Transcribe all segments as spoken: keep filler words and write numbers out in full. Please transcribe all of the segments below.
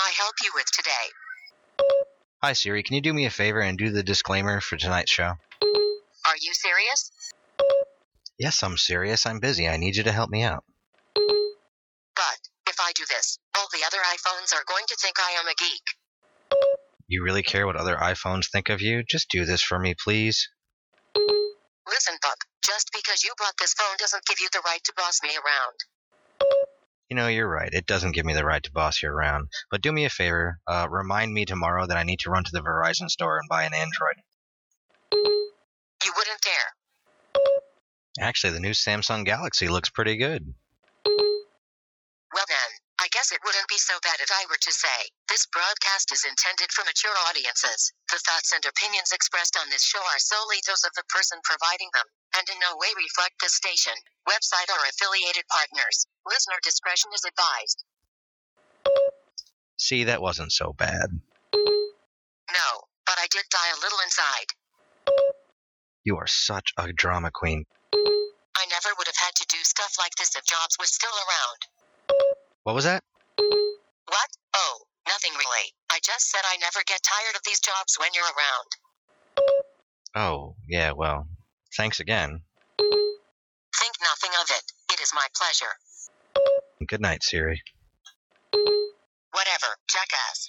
I help you with today? Hi, Siri. Can you do me a favor and do the disclaimer for tonight's show? Are you serious? Yes, I'm serious. I'm busy. I need you to help me out. But if I do this, all the other iPhones are going to think I am a geek. You really care what other iPhones think of you? Just do this for me, please. Listen, Buck. Just because you bought this phone doesn't give you the right to boss me around. You know, you're right. It doesn't give me the right to boss you around. But do me a favor. Uh, remind me tomorrow that I need to run to the Verizon store and buy an Android. You wouldn't dare. Actually, the new Samsung Galaxy looks pretty good. Well then, I guess it wouldn't be so bad if I were to say, this broadcast is intended for mature audiences. The thoughts and opinions expressed on this show are solely those of the person providing them, and in no way reflect the station, website, or affiliated partners. Listener discretion is advised. See, that wasn't so bad. No, but I did die a little inside. You are such a drama queen. I never would have had to do stuff like this if Jobs was still around. What was that? What? Oh, nothing really. I just said I never get tired of these jobs when you're around. Oh, yeah, well... Thanks again. Think nothing of it. It is my pleasure. Good night, Siri. Whatever, jackass.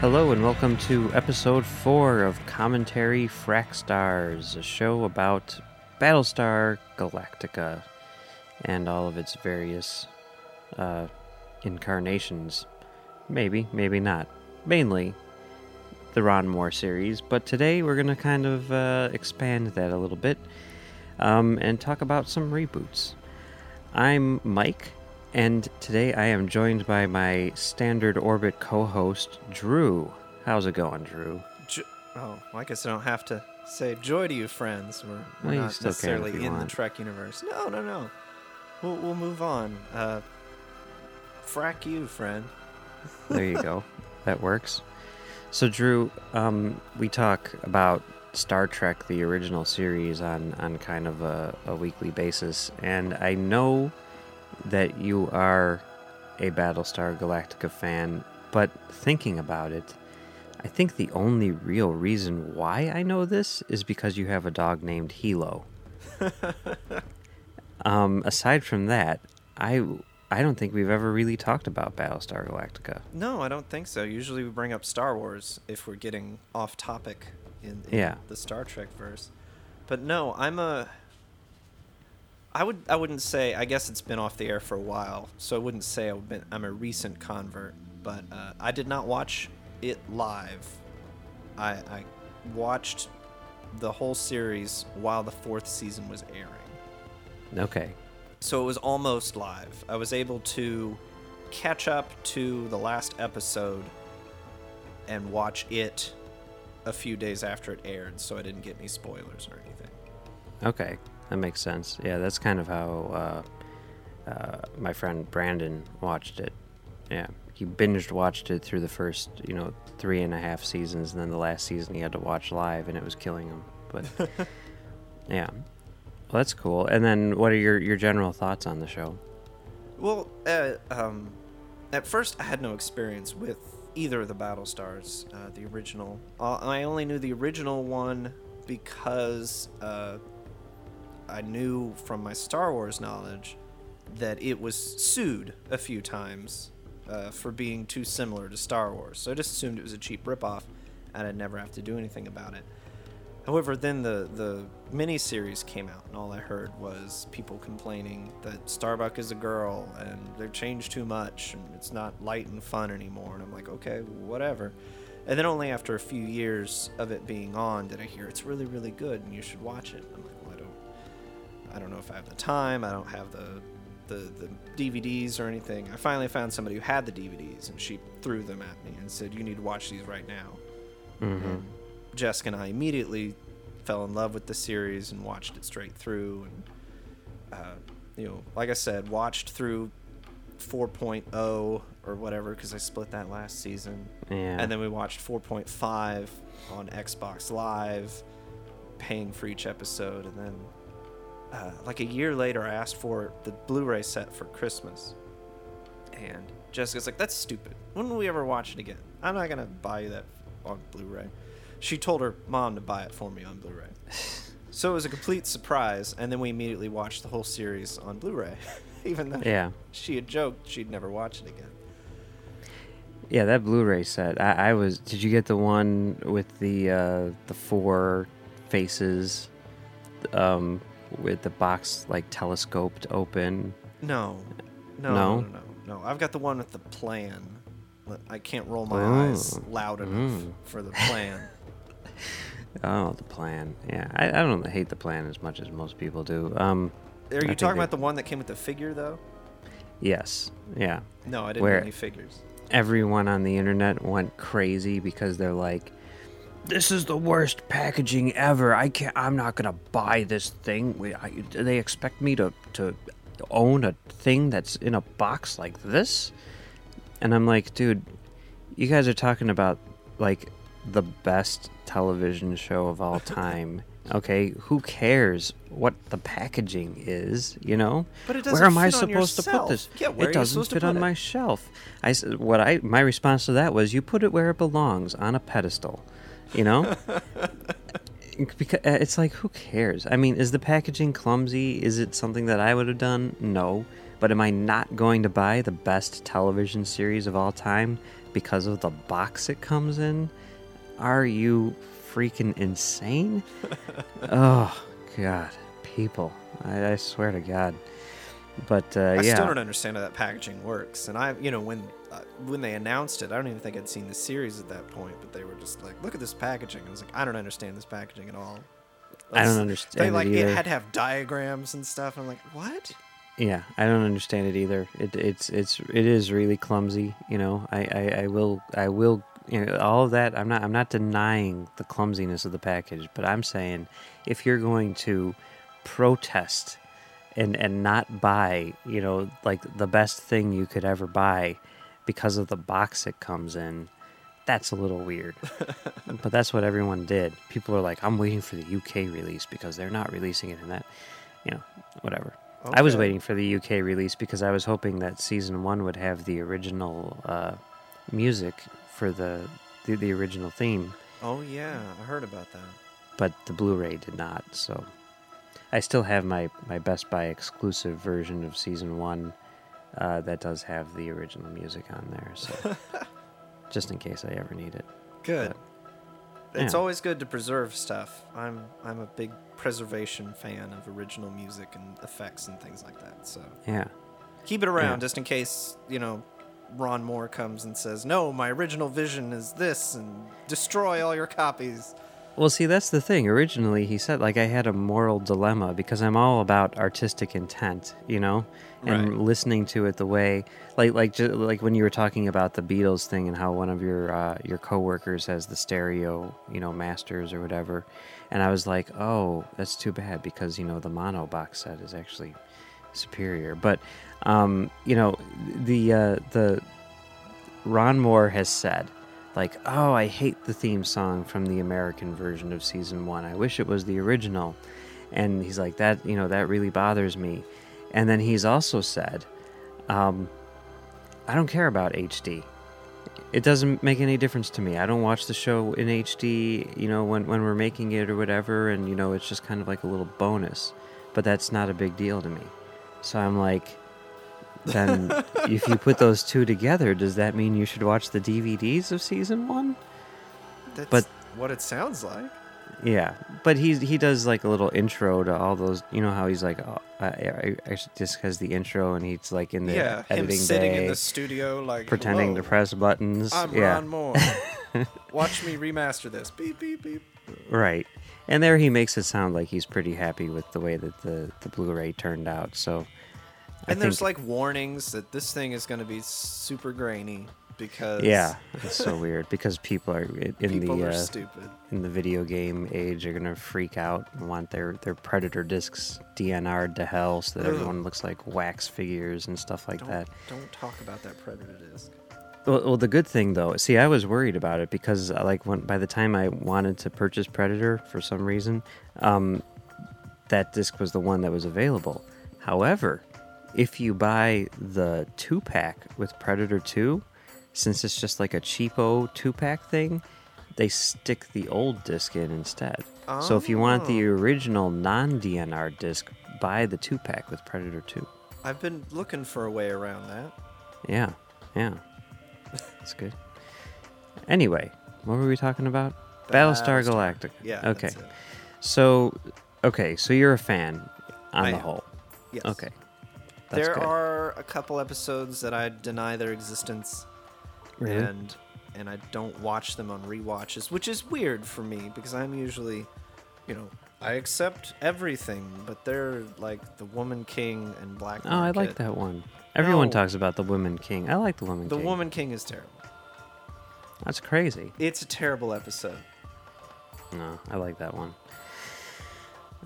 Hello and welcome to episode four of Commentary Frack Stars, a show about Battlestar Galactica and all of its various uh, incarnations. Maybe, maybe not. Mainly the Ron Moore series, but today we're going to kind of uh, expand that a little bit um, and talk about some reboots. I'm Mike. And today I am joined by my Standard Orbit co-host, Drew. How's it going, Drew? Jo- oh, well, I guess I don't have to say joy to you, friends. We're, we're well, not necessarily in want. the Trek universe. No, no, no. We'll, we'll move on. Uh, frack you, friend. There you go. That works. So, Drew, um, we talk about Star Trek, the original series, on, on kind of a, a weekly basis. And I know... that you are a Battlestar Galactica fan, but thinking about it, I think the only real reason why I know this is because you have a dog named Hilo. um, aside from that, I I don't think we've ever really talked about Battlestar Galactica. No, I don't think so. Usually we bring up Star Wars if we're getting off topic in, in yeah. the Star Trek verse. But no, I'm a... I would I wouldn't say I guess it's been off the air for a while, so I wouldn't say I've been, I'm a recent convert, but uh, I did not watch it live. I, I watched the whole series while the fourth season was airing. Okay. So it was almost live. I was able to catch up to the last episode and watch it a few days after it aired, so I didn't get any spoilers or anything. Okay. That makes sense. Yeah, that's kind of how uh, uh, my friend Brandon watched it. Yeah, he binged watched it through the first, you know, three and a half seasons, and then the last season he had to watch live, and it was killing him. But yeah, well, that's cool. And then, what are your, your general thoughts on the show? Well, uh, um, at first I had no experience with either of the Battlestars, uh, the original. Uh, I only knew the original one because. Uh, I knew from my Star Wars knowledge that it was sued a few times uh, for being too similar to Star Wars. So I just assumed it was a cheap ripoff and I'd never have to do anything about it. However, then the, the miniseries came out and all I heard was people complaining that Starbuck is a girl and they've changed too much and it's not light and fun anymore. And I'm like, okay, whatever. And then only after a few years of it being on did I hear it's really, really good and you should watch it. I'm like, well, I don't, I don't know if I have the time. I don't have the, the, the D V Ds or anything. I finally found somebody who had the D V Ds, and she threw them at me and said, you need to watch these right now. Mm-hmm. And Jessica and I immediately fell in love with the series and watched it straight through. And, uh, you know, like I said, watched through four point oh or whatever, because I split that last season. Yeah. And then we watched four point five on Xbox Live, paying for each episode. And then uh, like a year later, I asked for the Blu-ray set for Christmas. And Jessica's like, that's stupid. When will we ever watch it again? I'm not going to buy you that on Blu-ray. She told her mom to buy it for me on Blu-ray. So it was a complete surprise, and then we immediately watched the whole series on Blu-ray, even though yeah. she had joked she'd never watch it again. Yeah, that Blu-ray set. I, I was. Did you get the one with the uh, the four faces, um, with the box like telescoped open? No, no, no, no, no. no. I've got the one with the plan. I can't roll my oh. eyes loud enough mm. for the plan. Oh, the plan. Yeah, I, I don't hate the plan as much as most people do. Um, Are you talking about the one that came with the figure, though? Yes. Yeah. No, I didn't Where have any figures. Everyone on the internet went crazy because they're like, "This is the worst packaging ever. I can't. I'm not gonna buy this thing. We, I, they expect me to to own a thing that's in a box like this." And I'm like, dude, you guys are talking about like the best television show of all time. Okay, who cares what the packaging is, you know? But it doesn't where am I supposed to put this? Yeah, where it doesn't fit on it? My shelf. I what I my response to that was, you put it where it belongs, on a pedestal, you know? Because it's like, who cares? I mean, is the packaging clumsy? Is it something that I would have done? No. But am I not going to buy the best television series of all time because of the box it comes in? Are you freaking insane? Oh, God. People. I, I swear to God. But, uh, I yeah. I still don't understand how that packaging works. And I, you know, when uh, when they announced it, I don't even think I'd seen the series at that point, but they were just like, look at this packaging. I was like, I don't understand this packaging at all. Like, I don't understand they, like, it either. It had to have diagrams and stuff. And I'm like, what? Yeah, I don't understand it either. It, it's it's it is really clumsy, you know. I, I, I will I will you know, all of that. I'm not I'm not denying the clumsiness of the package, but I'm saying if you're going to protest and and not buy, you know, like the best thing you could ever buy because of the box it comes in, that's a little weird. But that's what everyone did. People are like, I'm waiting for the U K release because they're not releasing it, and that, you know, whatever. Okay. I was waiting for the U K release because I was hoping that season one would have the original uh, music for the, the the original theme. Oh, yeah. I heard about that. But the Blu-ray did not, so... I still have my, my Best Buy exclusive version of season one uh, that does have the original music on there, so... just in case I ever need it. Good. But, it's yeah. always good to preserve stuff. I'm I'm a big... preservation fan of original music and effects and things like that, so yeah keep it around yeah. just in case, you know, Ron Moore comes and says, no, my original vision is this, and destroy all your copies. Well, see, that's the thing. Originally he said, like, I had a moral dilemma because I'm all about artistic intent, you know, and right. listening to it the way like like just, like when you were talking about the Beatles thing and how one of your uh, your coworkers has the stereo, you know, masters or whatever. And I was like, oh, that's too bad because, you know, the mono box set is actually superior. But, um, you know, the uh, the Ron Moore has said, like, oh, I hate the theme song from the American version of season one. I wish it was the original. And he's like, that, you know, that really bothers me. And then he's also said, um, I don't care about H D. It doesn't make any difference to me. I don't watch the show in H D, you know, when, when we're making it or whatever, and, you know, it's just kind of like a little bonus. But that's not a big deal to me. So I'm like, then if you put those two together, does that mean you should watch the D V Ds of season one? That's but, what it sounds like. Yeah, but he he does like a little intro to all those. You know how he's like, oh, I, I, I just has the intro, and he's like in the yeah, editing him sitting day, in the studio, like pretending to press buttons. I'm yeah. Ron Moore. Watch me remaster this. Beep, beep, beep. Right. And there he makes it sound like he's pretty happy with the way that the, the Blu-ray turned out. So, I And there's think... like warnings that this thing is going to be super grainy because... Yeah, it's so weird because people are in people the are uh, stupid. In the video game age are going to freak out and want their, their Predator discs D N R'd to hell so that Ugh. everyone looks like wax figures and stuff like don't, that. Don't talk about that Predator disc. Well, well, the good thing, though, see, I was worried about it because, like, when, by the time I wanted to purchase Predator for some reason, um, that disc was the one that was available. However, if you buy the two-pack with Predator two, since it's just like a cheapo two-pack thing, they stick the old disc in instead. Oh. So if you want the original non-D N R disc, buy the two-pack with Predator two. I've been looking for a way around that. Yeah, yeah. That's good. Anyway, what were we talking about? Battlestar, Battlestar. Galactica. Yeah. Okay. So, okay, so you're a fan on I the am. whole. Yes. Okay. That's there good. are a couple episodes that I deny their existence, really? and and I don't watch them on rewatches, which is weird for me because I'm usually, you know, I accept everything, but they're like the Woman King and Black Market. Oh, I like that one. Everyone no. talks about the Woman King. I like the Woman the King. The Woman King is terrible. That's crazy. It's a terrible episode. No, I like that one.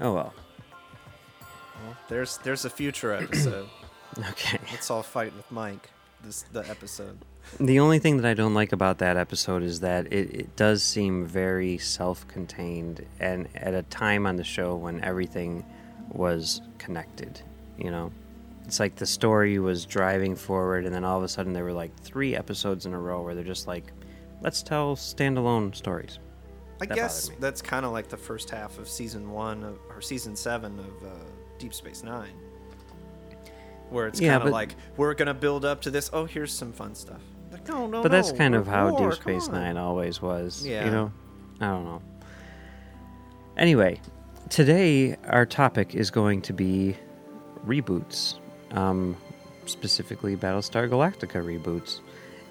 Oh, well. well there's there's a future episode. Okay. Let's all fight with Mike, this the episode. The only thing that I don't like about that episode is that it, it does seem very self-contained and at a time on the show when everything was connected, you know? It's like the story was driving forward, and then all of a sudden there were like three episodes in a row where they're just like, let's tell standalone stories. I that guess that's kind of like the first half of season one of, or season seven of uh, Deep Space Nine, where it's yeah, kind of like, we're going to build up to this. Oh, here's some fun stuff. Like, no, no, But no, that's kind of how war, Deep Space Nine always was. Yeah. You know? I don't know. Anyway, today our topic is going to be reboots. Um, specifically Battlestar Galactica reboots,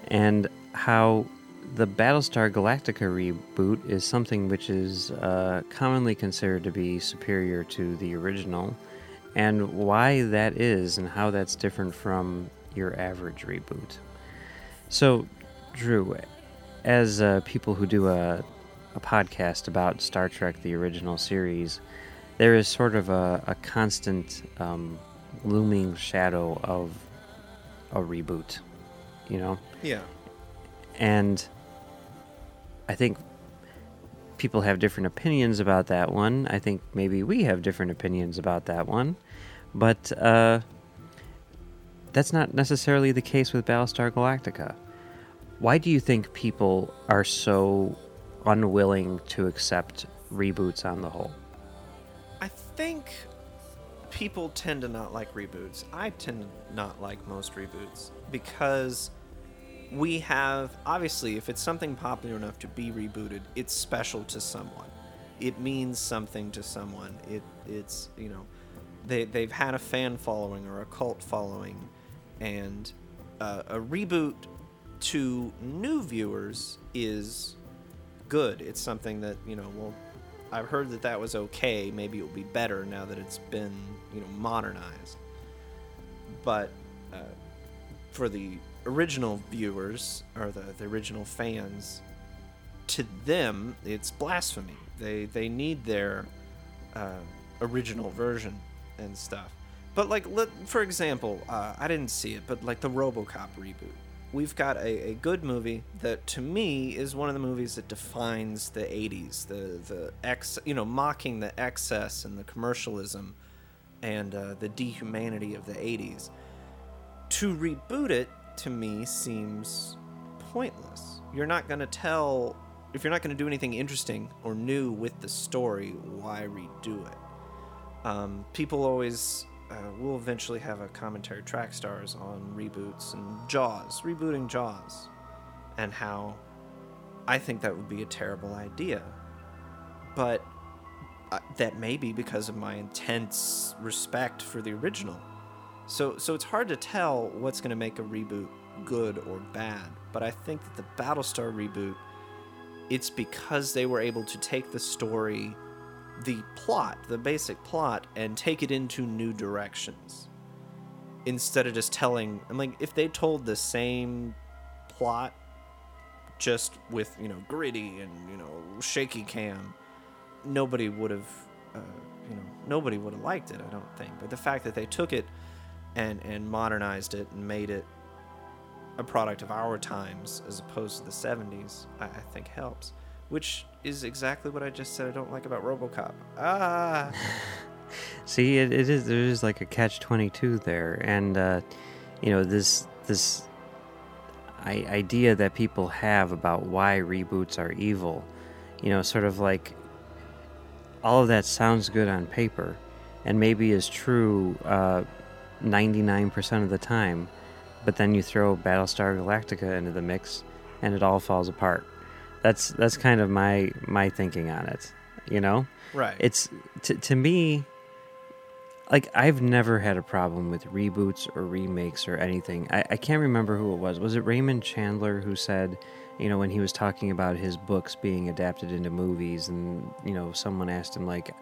and how the Battlestar Galactica reboot is something which is uh, commonly considered to be superior to the original, and why that is and how that's different from your average reboot. So, Drew, as uh, people who do a, a podcast about Star Trek, the original series, there is sort of a, a constant um, looming shadow of a reboot, you know? Yeah. And I think people have different opinions about that one. I think maybe we have different opinions about that one. But uh, that's not necessarily the case with Battlestar Galactica. Why do you think people are so unwilling to accept reboots on the whole? I think... people tend to not like reboots. I tend to not like most reboots because we have, obviously, if it's something popular enough to be rebooted, it's special to someone. It means something to someone. It it's, you know, they, they've had a fan following or a cult following, and uh, a reboot to new viewers is good. It's something that, you know, well, I've heard that that was okay. Maybe it'll be better now that it's been, you know, modernized. But uh, for the original viewers or the, the original fans, to them it's blasphemy. They they need their uh, original version and stuff. But like, let, for example, uh, I didn't see it, but like the RoboCop reboot, we've got a, a good movie that, to me, is one of the movies that defines the eighties, the the ex, you know, mocking the excess and the commercialism and uh, the dehumanity of the eighties. To reboot it, to me, seems pointless. You're not going to tell, if you're not going to do anything interesting or new with the story, why redo it? Um, people always... Uh, we'll eventually have a commentary track stars on reboots and Jaws, rebooting Jaws, and how I think that would be a terrible idea. But uh, that may be because of my intense respect for the original. So, so it's hard to tell what's going to make a reboot good or bad, but I think that the Battlestar reboot it's because they were able to take the story, the plot, the basic plot, and take it into new directions. Instead of just telling, I'm like, if they told the same plot, just with, you know, gritty and, you know, shaky cam, nobody would have, uh, you know, nobody would have liked it, I don't think. But the fact that they took it and, and modernized it and made it a product of our times as opposed to the seventies, I, I think helps. Which is exactly what I just said I don't like about RoboCop. Ah! See, it, it is, there is like a catch twenty-two there. And, uh, you know, this this I- idea that people have about why reboots are evil, you know, sort of like all of that sounds good on paper and maybe is true uh, ninety-nine percent of the time, but then you throw Battlestar Galactica into the mix and it all falls apart. That's that's kind of my my thinking on it, you know? Right. It's, t- to me, like, I've never had a problem with reboots or remakes or anything. I, I can't remember who it was. Was it Raymond Chandler who said, you know, when he was talking about his books being adapted into movies and, you know, someone asked him, like,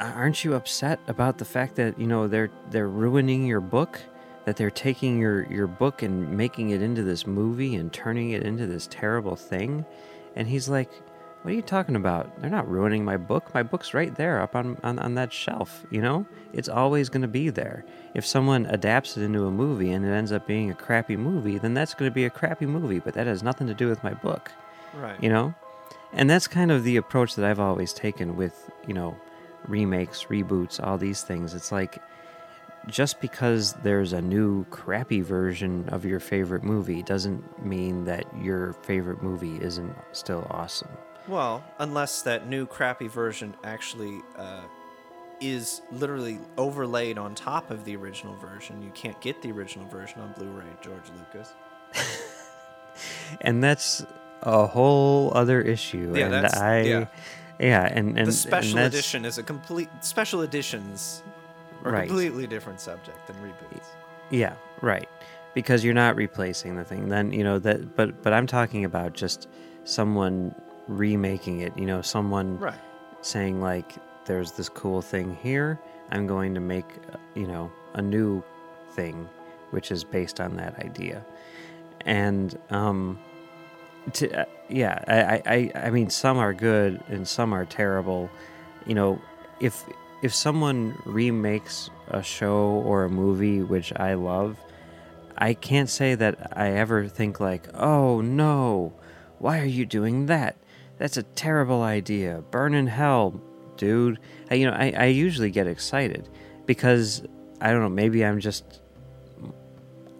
aren't you upset about the fact that, you know, they're they're ruining your book? That they're taking your, your book and making it into this movie and turning it into this terrible thing? And he's like, what are you talking about? They're not ruining my book. My book's right there up on, on, on that shelf, you know? It's always going to be there. If someone adapts it into a movie and it ends up being a crappy movie, then that's going to be a crappy movie, but that has nothing to do with my book, right? You know? And that's kind of the approach that I've always taken with, you know, remakes, reboots, all these things. It's like, just because there's a new crappy version of your favorite movie doesn't mean that your favorite movie isn't still awesome. Well, unless that new crappy version actually uh, is literally overlaid on top of the original version. You can't get the original version on Blu-ray, George Lucas. And that's a whole other issue. Yeah, and that's... I, yeah. yeah, and, and... The special and edition is a complete... Special editions... Or right. Completely different subject than reboots. Yeah, right. Because you're not replacing the thing. Then, you know, that but but I'm talking about just someone remaking it, you know, someone right. saying like there's this cool thing here, I'm going to make, you know, a new thing which is based on that idea. And um to, uh, yeah, I, I I mean some are good and some are terrible. You know, if If someone remakes a show or a movie which I love, I can't say that I ever think like, oh no, why are you doing that? That's a terrible idea. Burn in hell, dude. I, you know, I, I usually get excited because, I don't know, maybe I'm just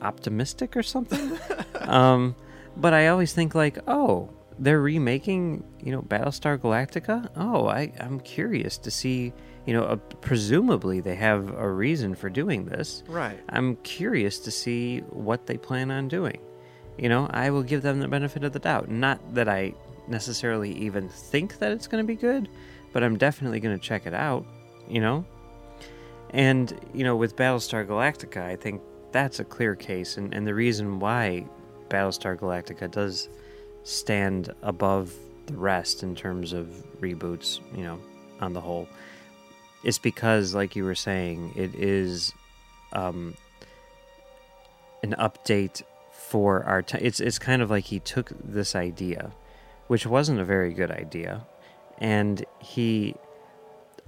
optimistic or something. um, but I always think like, oh, they're remaking, you know, Battlestar Galactica? Oh, I, I'm curious to see... You know, uh, presumably they have a reason for doing this. Right. I'm curious to see what they plan on doing. You know, I will give them the benefit of the doubt. Not that I necessarily even think that it's going to be good, but I'm definitely going to check it out, you know? And, you know, with Battlestar Galactica, I think that's a clear case. And, and the reason why Battlestar Galactica does stand above the rest in terms of reboots, you know, on the whole... It's because, like you were saying, it is um, an update for our time. It's it's kind of like he took this idea, which wasn't a very good idea, and he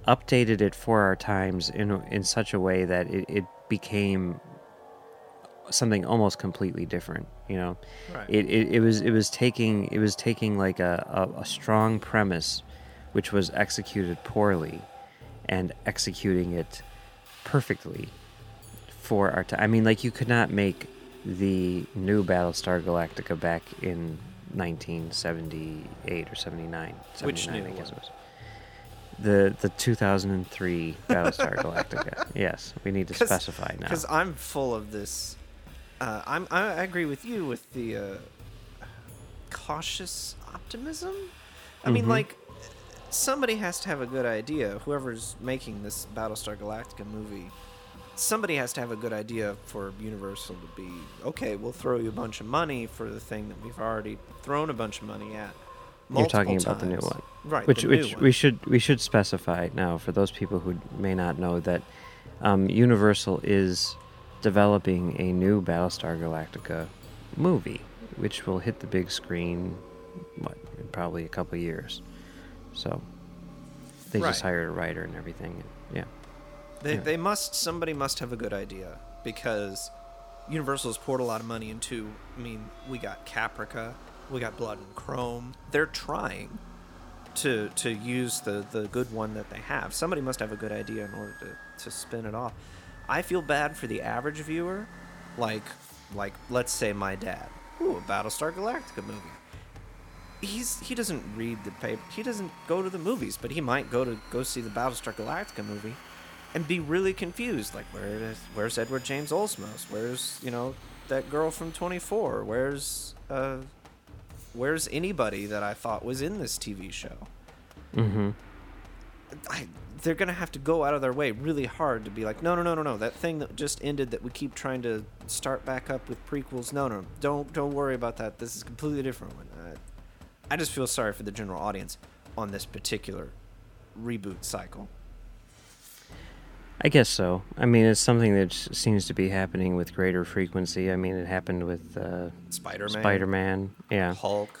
updated it for our times in in such a way that it, it became something almost completely different. You know, right. it, it it was it was taking it was taking like a, a, a strong premise, which was executed poorly. And executing it perfectly for our time. I mean, like, you could not make the new Battlestar Galactica back in nineteen seventy-eight or seventy-nine. Which new I guess it was. The, the two thousand three Battlestar Galactica. Yes, we need to specify now. Because I'm full of this. Uh, I'm, I agree with you with the uh, cautious optimism. I mm-hmm. mean, like... Somebody has to have a good idea. Whoever's making this Battlestar Galactica movie, somebody has to have a good idea for Universal to be, okay, we'll throw you a bunch of money for the thing that we've already thrown a bunch of money at. You're talking times. about the new one, right? Which, which one. we should we should specify now for those people who may not know that um, Universal is developing a new Battlestar Galactica movie, which will hit the big screen, what, in probably a couple of years. So they right. just hired a writer and everything. Yeah, they yeah. they must somebody must have a good idea, because Universal's poured a lot of money into. I mean, we got Caprica. We got Blood and Chrome. They're trying to to use the, the good one that they have. Somebody must have a good idea in order to, to spin it off. I feel bad for the average viewer, like like let's say my dad. Ooh, a Battlestar Galactica movie. He's he doesn't read the paper. He doesn't go to the movies, but he might go to go see the Battlestar Galactica movie, and be really confused. Like where is where's Edward James Olmos? Where's you know that girl from twenty-four? Where's uh. Where's anybody that I thought was in this T V show? Mm-hmm. I, they're going to have to go out of their way really hard to be like, no, no, no, no, no. That thing that just ended that we keep trying to start back up with prequels. No, no, don't don't worry about that. This is a completely different one. I, I just feel sorry for the general audience on this particular reboot cycle. I guess so. I mean, it's something that seems to be happening with greater frequency. I mean, it happened with uh, Spider-Man. Spider-Man, yeah. Hulk.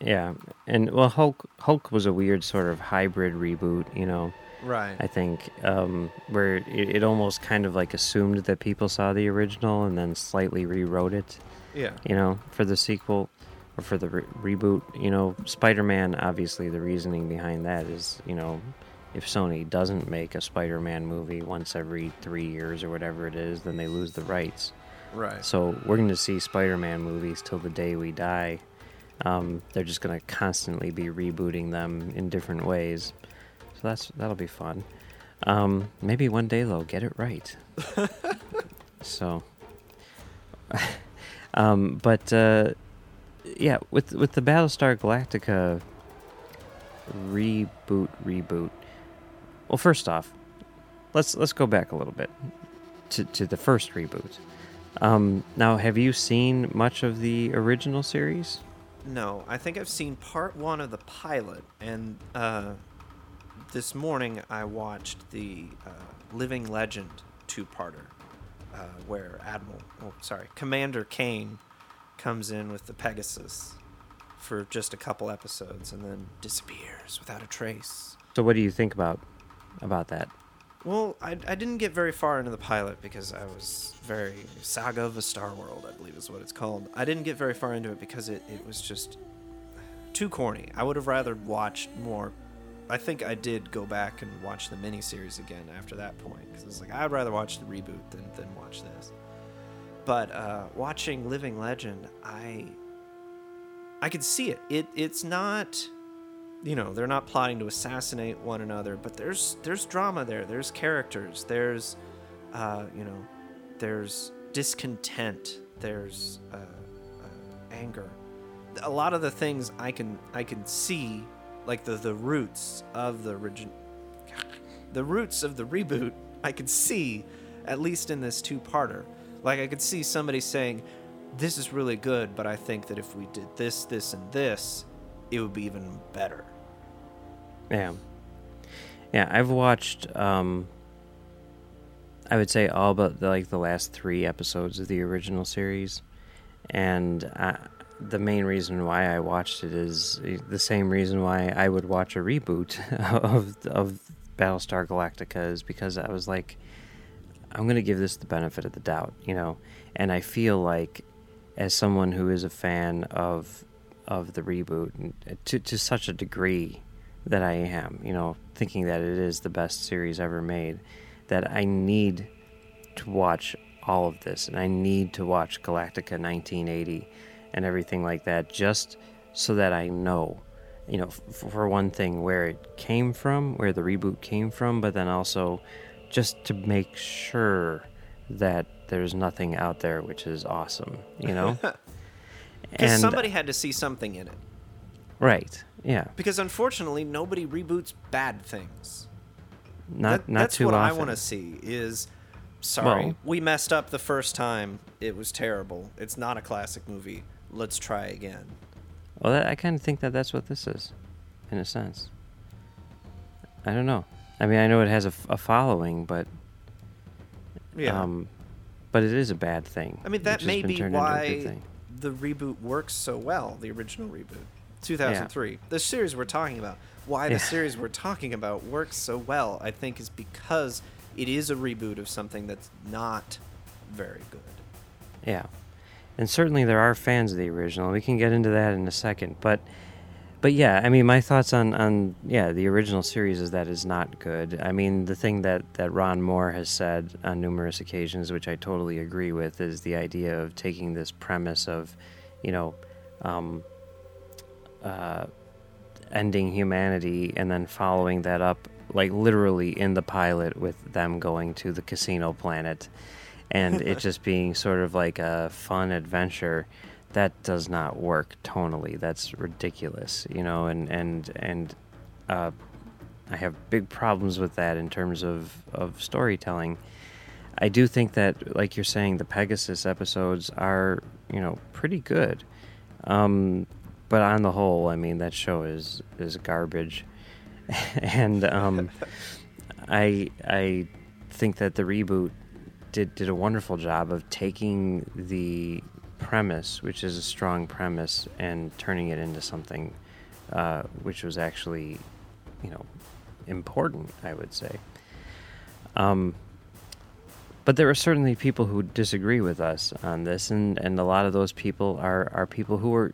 Yeah, and well, Hulk. Hulk was a weird sort of hybrid reboot, you know. Right. I think um, where it, it almost kind of like assumed that people saw the original and then slightly rewrote it. Yeah. You know, for the sequel or for the re- reboot, you know, Spider-Man. Obviously, the reasoning behind that is, you know. If Sony doesn't make a Spider-Man movie once every three years or whatever it is, then they lose the rights. Right. So we're going to see Spider-Man movies till the day we die. Um, they're just going to constantly be rebooting them in different ways. So that's that'll be fun. Um, maybe one day they'll get it right. so, um, but uh, yeah, with with the Battlestar Galactica reboot reboot. Well, first off, let's let's go back a little bit to, to the first reboot. Um, now, have you seen much of the original series? No, I think I've seen part one of the pilot, and uh, this morning I watched the uh, Living Legend two-parter, uh, where Admiral, oh, sorry, Commander Kane comes in with the Pegasus for just a couple episodes and then disappears without a trace. So what do you think about about that? Well, I, I didn't get very far into the pilot because I was very... Saga of a Star World, I believe is what it's called. I didn't get very far into it because it, it was just too corny. I would have rather watched more. I think I did go back and watch the miniseries again after that point because I was like, I'd rather watch the reboot than, than watch this. But uh, watching Living Legend, I I could see it. It It's not... You know, they're not plotting to assassinate one another, but there's there's drama there. There's characters. There's, uh, you know, there's discontent. There's uh, uh, anger. A lot of the things I can I can see, like the, the roots of the origin, the roots of the reboot. I could see, at least in this two-parter. Like I could see somebody saying, "This is really good, but I think that if we did this, this, and this, it would be even better." Yeah. Yeah, I've watched, um, I would say all but the, like the last three episodes of the original series. And I, the main reason why I watched it is the same reason why I would watch a reboot of, of Battlestar Galactica, is because I was like, I'm going to give this the benefit of the doubt, you know? And I feel like, as someone who is a fan of of the reboot to to such a degree that I am, you know, thinking that it is the best series ever made, that I need to watch all of this, and I need to watch Galactica nineteen eighty and everything like that, just so that I know, you know, f- for one thing, where it came from, where the reboot came from, but then also just to make sure that there's nothing out there which is awesome, you know? Because somebody had to see something in it. Right, yeah. Because unfortunately, nobody reboots bad things. Not, that, not too often. That's what I want to see is, sorry, well, we messed up the first time. It was terrible. It's not a classic movie. Let's try again. Well, that, I kind of think that that's what this is, in a sense. I don't know. I mean, I know it has a, a following, but yeah, um, but it is a bad thing. I mean, that may be why the reboot works so well. The original reboot, two thousand three, yeah. the series we're talking about. Why the yeah. series we're talking about works so well, I think, is because it is a reboot of something that's not very good. Yeah, and certainly there are fans of the original. We can get into that in a second, but. But yeah, I mean, my thoughts on, on yeah the original series is that it's not good. I mean, the thing that, that Ron Moore has said on numerous occasions, which I totally agree with, is the idea of taking this premise of, you know, um, uh, ending humanity and then following that up, like literally in the pilot with them going to the casino planet and it just being sort of like a fun adventure. That does not work tonally. That's ridiculous, you know, and and and uh, I have big problems with that in terms of, of storytelling. I do think that, like you're saying, the Pegasus episodes are, you know, pretty good. Um, but on the whole, I mean, that show is, is garbage. and um, I I think that the reboot did, did a wonderful job of taking the premise, which is a strong premise, and turning it into something uh, which was actually, you know, important, I would say. Um, but there are certainly people who disagree with us on this, and, and a lot of those people are, are people who were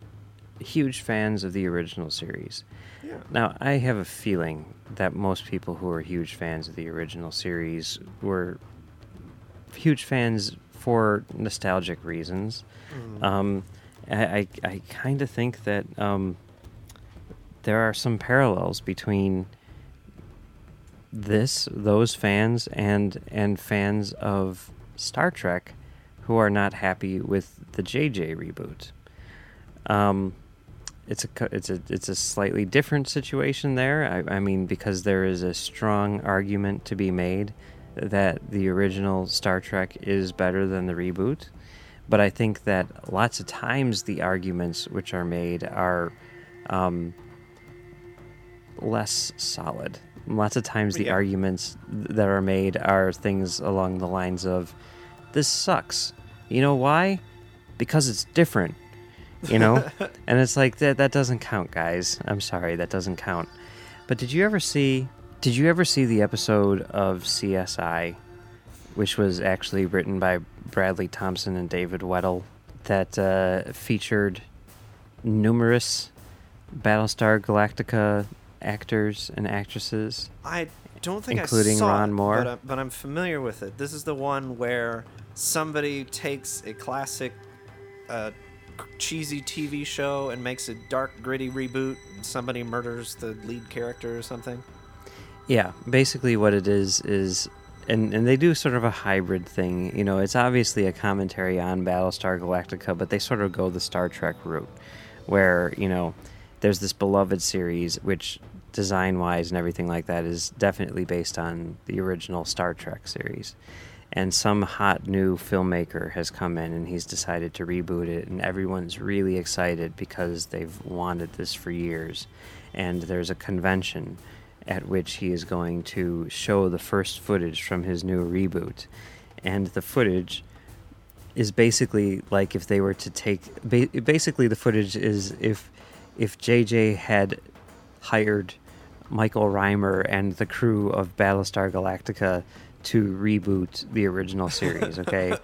huge fans of the original series. Yeah. Now, I have a feeling that most people who are huge fans of the original series were huge fans for nostalgic reasons. Mm. Um, I, I, I kind of think that um, there are some parallels between this, those fans, and and fans of Star Trek who are not happy with the J J reboot. Um, it's a it's a it's a slightly different situation there. I, I mean, because there is a strong argument to be made that the original Star Trek is better than the reboot. But I think that lots of times the arguments which are made are um, less solid. Lots of times the yeah. arguments that are made are things along the lines of, this sucks. You know why? Because it's different. You know? And it's like, that, that doesn't count, guys. I'm sorry, that doesn't count. But did you ever see... Did you ever see the episode of C S I, which was actually written by Bradley Thompson and David Weddell, that uh, featured numerous Battlestar Galactica actors and actresses? I don't think I saw it, including Ron Moore. But, uh, but I'm familiar with it. This is the one where somebody takes a classic uh, cheesy T V show and makes a dark, gritty reboot, and somebody murders the lead character or something. Yeah, basically what it is is, and, and they do sort of a hybrid thing. You know, it's obviously a commentary on Battlestar Galactica, but they sort of go the Star Trek route, where, you know, there's this beloved series, which design-wise and everything like that is definitely based on the original Star Trek series. And some hot new filmmaker has come in and he's decided to reboot it, and everyone's really excited because they've wanted this for years. And there's a convention at which he is going to show the first footage from his new reboot. And the footage is basically like if they were to take... Ba- basically, the footage is if if J J had hired Michael Reimer and the crew of Battlestar Galactica to reboot the original series, okay?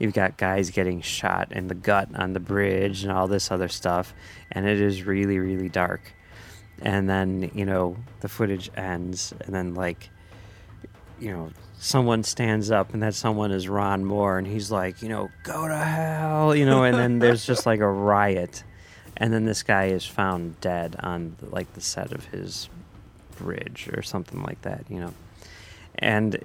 You've got guys getting shot in the gut on the bridge and all this other stuff, and it is really, really dark. And then, you know, the footage ends, and then, like, you know, someone stands up, and that someone is Ron Moore, and he's like, you know, go to hell, you know, and then there's just, like, a riot. And then this guy is found dead on, like, the set of his bridge or something like that, you know. And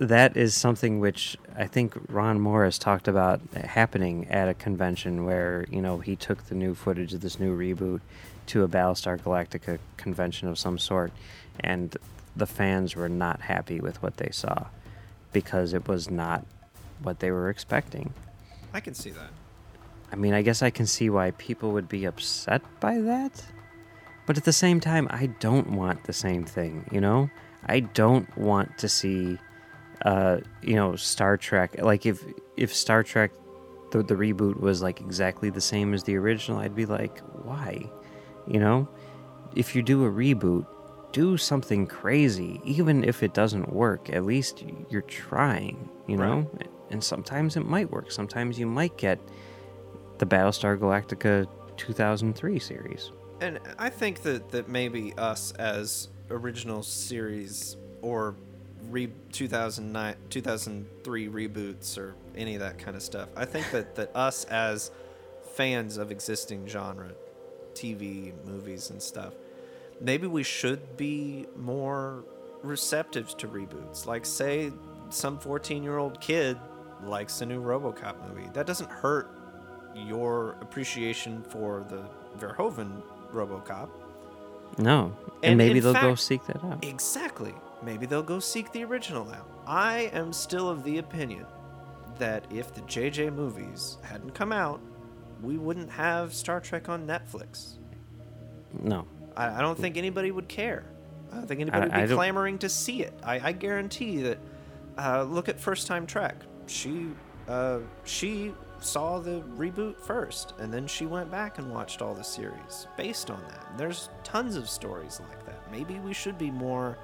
that is something which I think Ron Moore has talked about happening at a convention where, you know, he took the new footage of this new reboot to a Battlestar Galactica convention of some sort, and the fans were not happy with what they saw because it was not what they were expecting. I can see that. I mean, I guess I can see why people would be upset by that. But at the same time, I don't want the same thing, you know? I don't want to see, uh, you know, Star Trek. Like, if if Star Trek, the, the reboot, was, like, exactly the same as the original, I'd be like, why? You know? If you do a reboot, do something crazy. Even if it doesn't work, at least you're trying, you know? Right. And sometimes it might work. Sometimes you might get the Battlestar Galactica two thousand three series. And I think that, that maybe us as original series or re- two thousand nine, two thousand three reboots or any of that kind of stuff, I think that, that us as fans of existing genre, T V, movies and stuff, maybe we should be more receptive to reboots. Like, say some fourteen-year-old kid likes the new RoboCop movie. That doesn't hurt your appreciation for the Verhoeven RoboCop. No. And, and maybe they'll fact, go seek that out. Exactly. Maybe they'll go seek the original out. I am still of the opinion that if the J J movies hadn't come out, we wouldn't have Star Trek on Netflix. No. I, I don't think anybody would care. I don't think anybody I, would be clamoring to see it. I, I guarantee that. Uh, look at First Time Trek. She, uh, she... saw the reboot first, and then she went back and watched all the series based on that. And there's tons of stories like that. Maybe we should be more...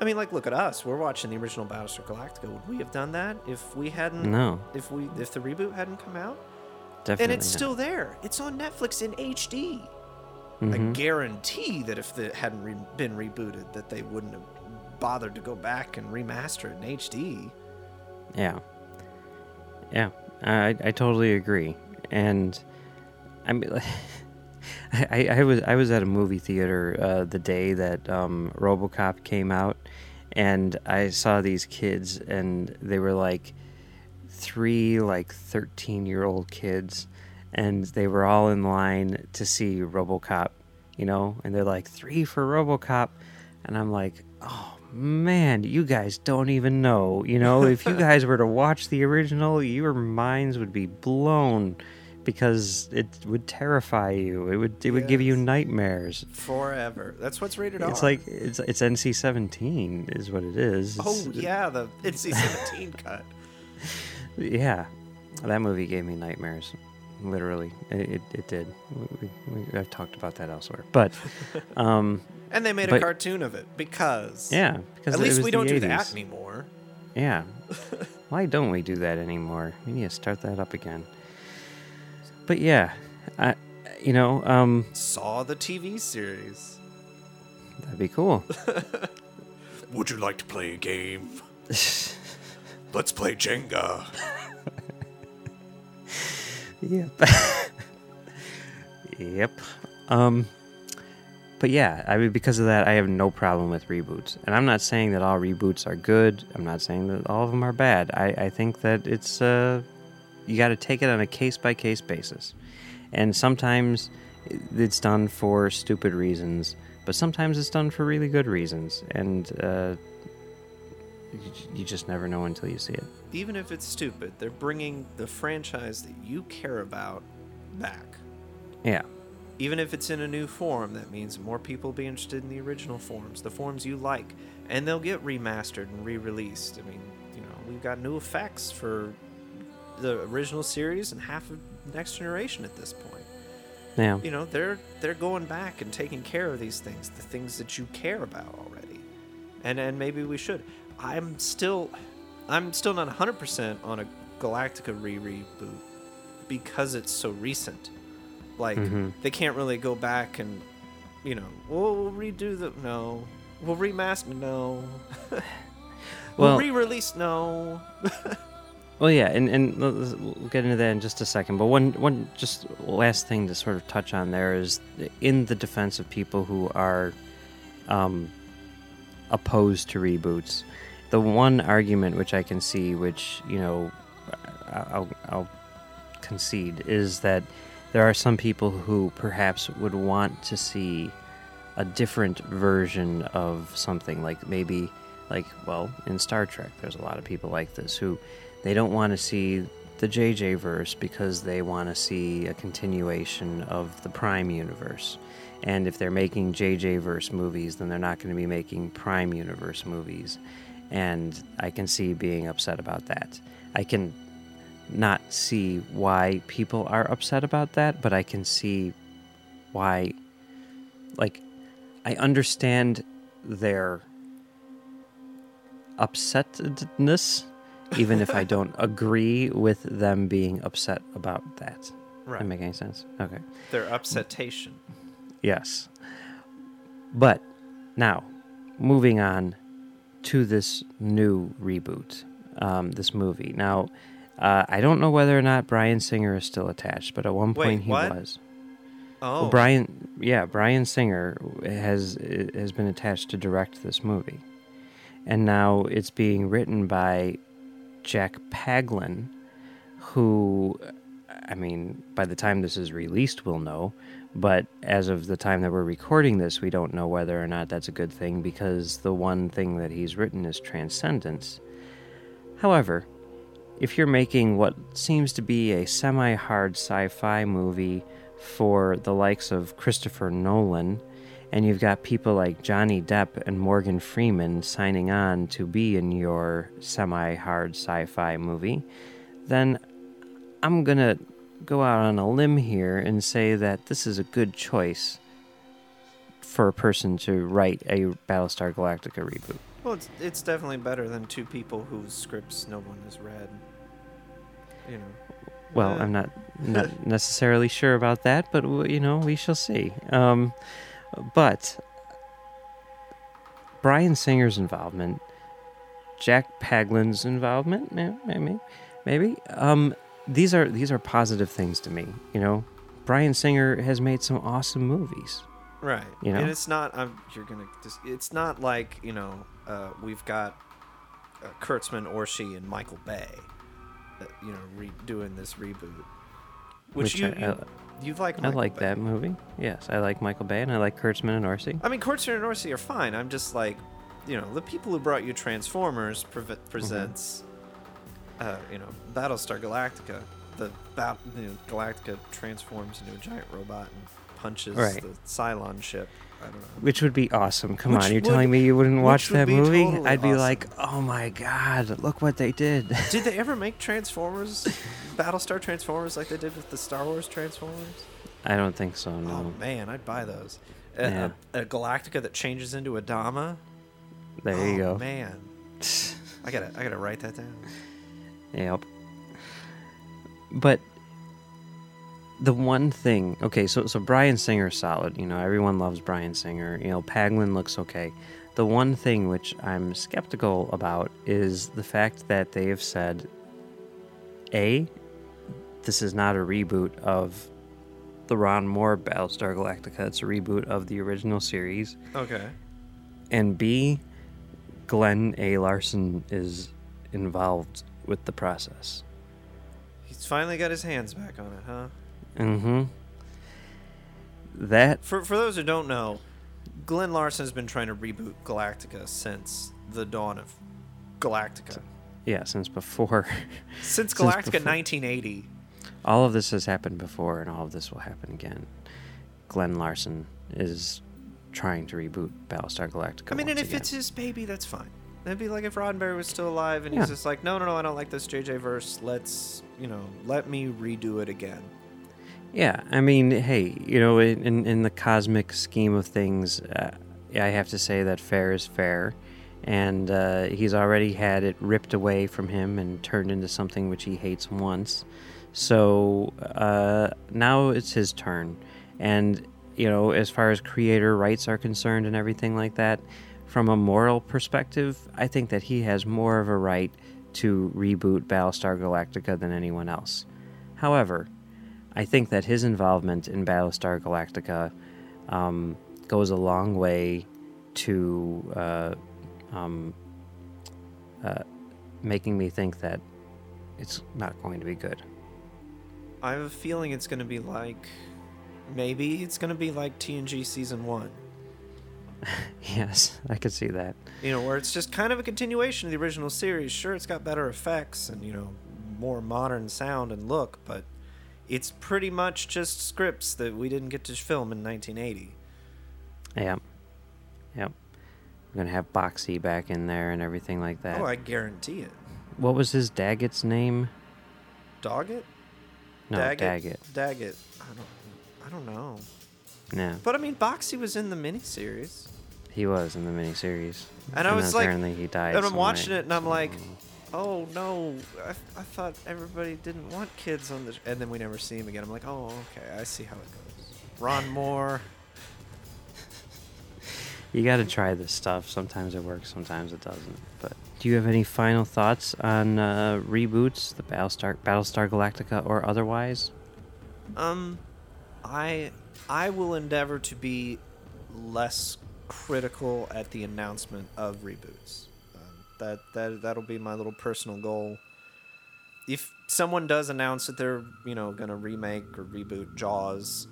I mean, like, look at us. We're watching the original Battlestar Galactica. Would we have done that if we hadn't... No. If we, if the reboot hadn't come out? Definitely And it's not. Still there. It's on Netflix in H D. Mm-hmm. I guarantee that if it hadn't re- been rebooted, that they wouldn't have bothered to go back and remaster it in H D. Yeah. Yeah. I, I totally agree, and I mean, I, I was I was at a movie theater uh, the day that um, RoboCop came out, and I saw these kids, and they were like three like thirteen-year-old kids, and they were all in line to see RoboCop, you know, and they're like three for RoboCop, and I'm like, oh. Man, you guys don't even know. You know, if you guys were to watch the original, your minds would be blown because it would terrify you. It would it yes. would give you nightmares forever. That's what's rated it's R. It's like it's it's N C seventeen is what it is. It's, oh yeah, the N C seventeen cut. Yeah, that movie gave me nightmares. Literally, it it, it did. We, we, I've talked about that elsewhere, but. Um, And they made but, a cartoon of it because... Yeah, because at least we don't eighties. Do that anymore. Yeah. Why don't we do that anymore? We need to start that up again. But yeah, I, you know... Um, Saw the T V series. That'd be cool. Would you like to play a game? Let's play Jenga. Yep. Yep. Um... But yeah, I mean, because of that, I have no problem with reboots. And I'm not saying that all reboots are good. I'm not saying that all of them are bad. I, I think that it's, uh, you got to take it on a case-by-case basis. And sometimes it's done for stupid reasons, but sometimes it's done for really good reasons. And uh, you, you just never know until you see it. Even if it's stupid, they're bringing the franchise that you care about back. Yeah. Even if it's in a new form, that means more people will be interested in the original forms, the forms you like, and they'll get remastered and re-released. I mean, you know, we've got new effects for the original series and half of Next Generation at this point. Yeah. You know, they're they're going back and taking care of these things, the things that you care about already. And and maybe we should. I'm still I'm still not one hundred percent on a Galactica re-reboot because it's so recent. Like, mm-hmm. They can't really go back and, you know, we'll, we'll redo the... No. We'll remaster... No. we'll, well re-release... No. Well, yeah, and, and we'll get into that in just a second. But one, one just last thing to sort of touch on there is in the defense of people who are um, opposed to reboots, the one argument which I can see, which, you know, I'll, I'll concede, is that there are some people who perhaps would want to see a different version of something. Like maybe, like, well, in Star Trek, there's a lot of people like this who they don't want to see the J J-verse because they want to see a continuation of the Prime universe. And if they're making J J-verse movies, then they're not going to be making Prime universe movies. And I can see being upset about that. I can not see why people are upset about that, but I can see why, like, I understand their upsetness, even if I don't agree with them being upset about that. Right. Does that make any sense? Okay. Their upsetation. Yes. But now, moving on to this new reboot, um, this movie. Now, uh, I don't know whether or not Bryan Singer is still attached, but at one point Wait, he what? was. Oh, well, Bryan, yeah, Bryan Singer has has been attached to direct this movie, and now it's being written by Jack Paglen, who, I mean, by the time this is released, we'll know. But as of the time that we're recording this, we don't know whether or not that's a good thing, because the one thing that he's written is Transcendence. However, if you're making what seems to be a semi-hard sci-fi movie for the likes of Christopher Nolan, and you've got people like Johnny Depp and Morgan Freeman signing on to be in your semi-hard sci-fi movie, then I'm going to go out on a limb here and say that this is a good choice for a person to write a Battlestar Galactica reboot. Well, it's, it's definitely better than two people whose scripts no one has read. You know. Well, I'm not, not necessarily sure about that, but, you know, we shall see. Um, but Bryan Singer's involvement, Jack Paglen's involvement, maybe, maybe, um, these are these are positive things to me. You know, Bryan Singer has made some awesome movies. Right. You know? And it's not, I'm, you're gonna, just, it's not like, you know, uh, we've got uh, Kurtzman, Orshi, and Michael Bay. You know, redoing this reboot, which, which you, I, I, you like. Michael I like Bay. That movie. Yes, I like Michael Bay, and I like Kurtzman and Orsi. I mean, Kurtzman and Orsi are fine. I'm just like, you know, the people who brought you Transformers pre- presents, mm-hmm. uh, you know, Battlestar Galactica. The bat, you know, Galactica transforms into a giant robot and punches right. the Cylon ship. I don't know. Which would be awesome. Come which on, you're would, telling me you wouldn't watch would that movie? Totally I'd be awesome. Like, oh my god, look what they did. Did they ever make Transformers, Battlestar Transformers, like they did with the Star Wars Transformers? I don't think so, no. Oh man, I'd buy those. A, yeah. a, a Galactica that changes into Adama? There oh, you go. Oh man. I gotta, I gotta write that down. Yep. But... the one thing, okay, so so Bryan Singer's solid. You know, everyone loves Bryan Singer. You know, Paglen looks okay. The one thing which I'm skeptical about is the fact that they have said, A, this is not a reboot of the Ron Moore Battlestar Galactica. It's a reboot of the original series. Okay. And B, Glenn A. Larson is involved with the process. He's finally got his hands back on it, huh? Mm-hmm. That for for those who don't know, Glenn Larson has been trying to reboot Galactica since the dawn of Galactica. Yeah, since before. Since Galactica since before. nineteen eighty. All of this has happened before, and all of this will happen again. Glenn Larson is trying to reboot Battlestar Galactica. I mean, and if again. It's his baby, that's fine. That'd be like if Roddenberry was still alive, and yeah. he's just like, no, no, no, I don't like this J J verse. Let's, you know, let me redo it again. Yeah, I mean, hey, you know, in in the cosmic scheme of things, uh, I have to say that fair is fair, and uh, he's already had it ripped away from him and turned into something which he hates once, so uh, now it's his turn, and, you know, as far as creator rights are concerned and everything like that, from a moral perspective, I think that he has more of a right to reboot Battlestar Galactica than anyone else. However... I think that his involvement in Battlestar Galactica um, goes a long way to uh, um, uh, making me think that it's not going to be good. I have a feeling it's going to be like... maybe it's going to be like T N G Season one. Yes, I could see that. You know, where it's just kind of a continuation of the original series. Sure, it's got better effects and, you know, more modern sound and look, but it's pretty much just scripts that we didn't get to film in nineteen eighty. Yeah. Yep. We're going to have Boxy back in there and everything like that. Oh, I guarantee it. What was his Daggett's name? Doggett? No, Daggett. Daggett. I don't I don't know. No. But, I mean, Boxy was in the miniseries. He was in the miniseries. And, and I was like, he died and I'm watching way. it, and I'm like, oh, no, I, I thought everybody didn't want kids on the... And then we never see him again. I'm like, oh, okay, I see how it goes. Ron Moore... You got to try this stuff. Sometimes it works, sometimes it doesn't. But do you have any final thoughts on uh, reboots, the Battlestar Battlestar Galactica or otherwise? Um, I I will endeavor to be less critical at the announcement of reboots. Um, that that that'll be my little personal goal. If someone does announce that they're, you know, going to remake or reboot Jaws,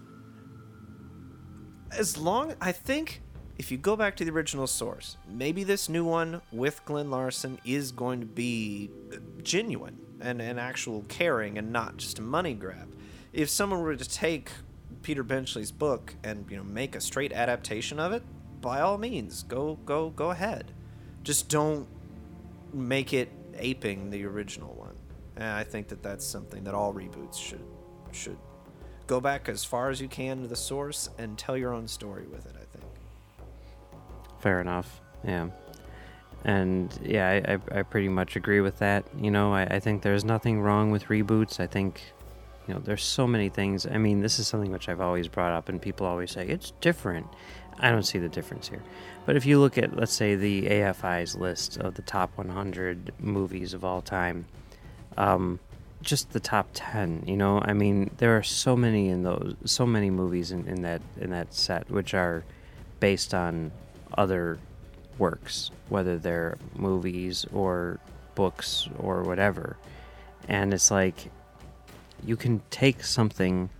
as long I think. If you go back to the original source, maybe this new one with Glenn Larson is going to be genuine and, and actual caring and not just a money grab. If someone were to take Peter Benchley's book and, you know, make a straight adaptation of it, by all means, go go go ahead. Just don't make it aping the original one. And I think that that's something that all reboots should should go back as far as you can to the source and tell your own story with it. Fair enough. Yeah. And yeah, I, I, I pretty much agree with that. You know, I, I think there's nothing wrong with reboots. I think, you know, there's so many things. I mean, this is something which I've always brought up and people always say, it's different. I don't see the difference here. But if you look at, let's say, the A F I's list of the top one hundred movies of all time, um, just the top ten, you know, I mean, there are so many in those, so many movies in, in that in that set, which are based on other works, whether they're movies or books or whatever. And it's like you can take something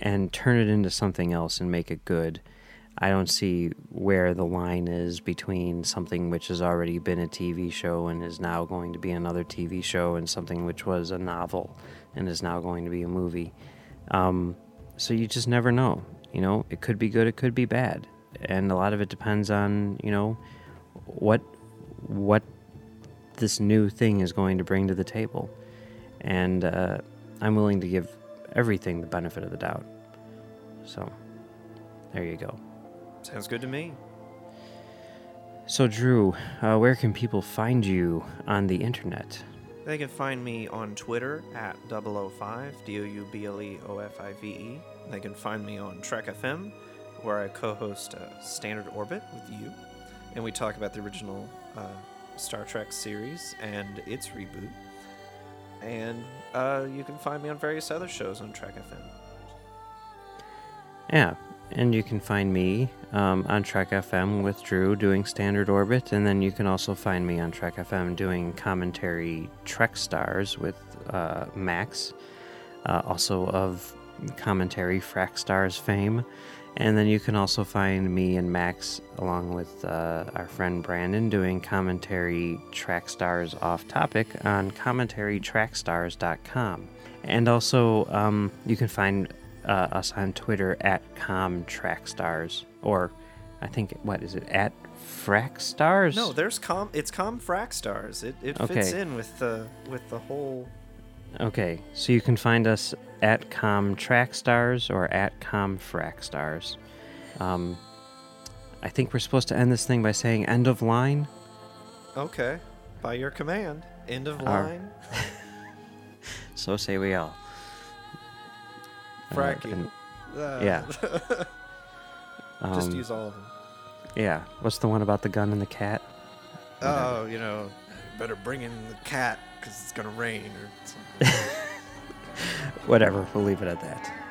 and turn it into something else and make it good. I don't see where the line is between something which has already been a T V show and is now going to be another T V show and something which was a novel and is now going to be a movie. Um, so you just never know. You know, it could be good, it could be bad. And a lot of it depends on, you know, what what this new thing is going to bring to the table. And uh, I'm willing to give everything the benefit of the doubt. So, there you go. Sounds good to me. So, Drew, uh, where can people find you on the internet? They can find me on Twitter at double oh five, D O U B L E O F I V E. They can find me on Trek F M, where I co-host uh, Standard Orbit with you, and we talk about the original uh, Star Trek series and its reboot. And uh, you can find me on various other shows on Trek F M. Yeah, and you can find me um, on Trek F M with Drew doing Standard Orbit, and then you can also find me on Trek F M doing commentary Trek Stars with uh, Max, uh, also of commentary Frack Stars fame. And then you can also find me and Max, along with uh, our friend Brandon, doing commentary Track Stars Off Topic on commentary track stars dot com. And also, um, you can find uh, us on Twitter at comtrackstars, or I think, what is it, at frackstars? No, there's com. It's comfrackstars. It it okay. fits in with the with the whole. Okay, so you can find us at comtrackstars or at comfrackstars. Um, I think we're supposed to end this thing by saying end of line. Okay, by your command, end of line. Uh, so say we all. Frack you. Uh, uh, yeah. Just um, use all of them. Yeah, what's the one about the gun and the cat? Oh, you know, you know better bring in the cat. Because it's going to rain or something. Whatever, we'll leave it at that.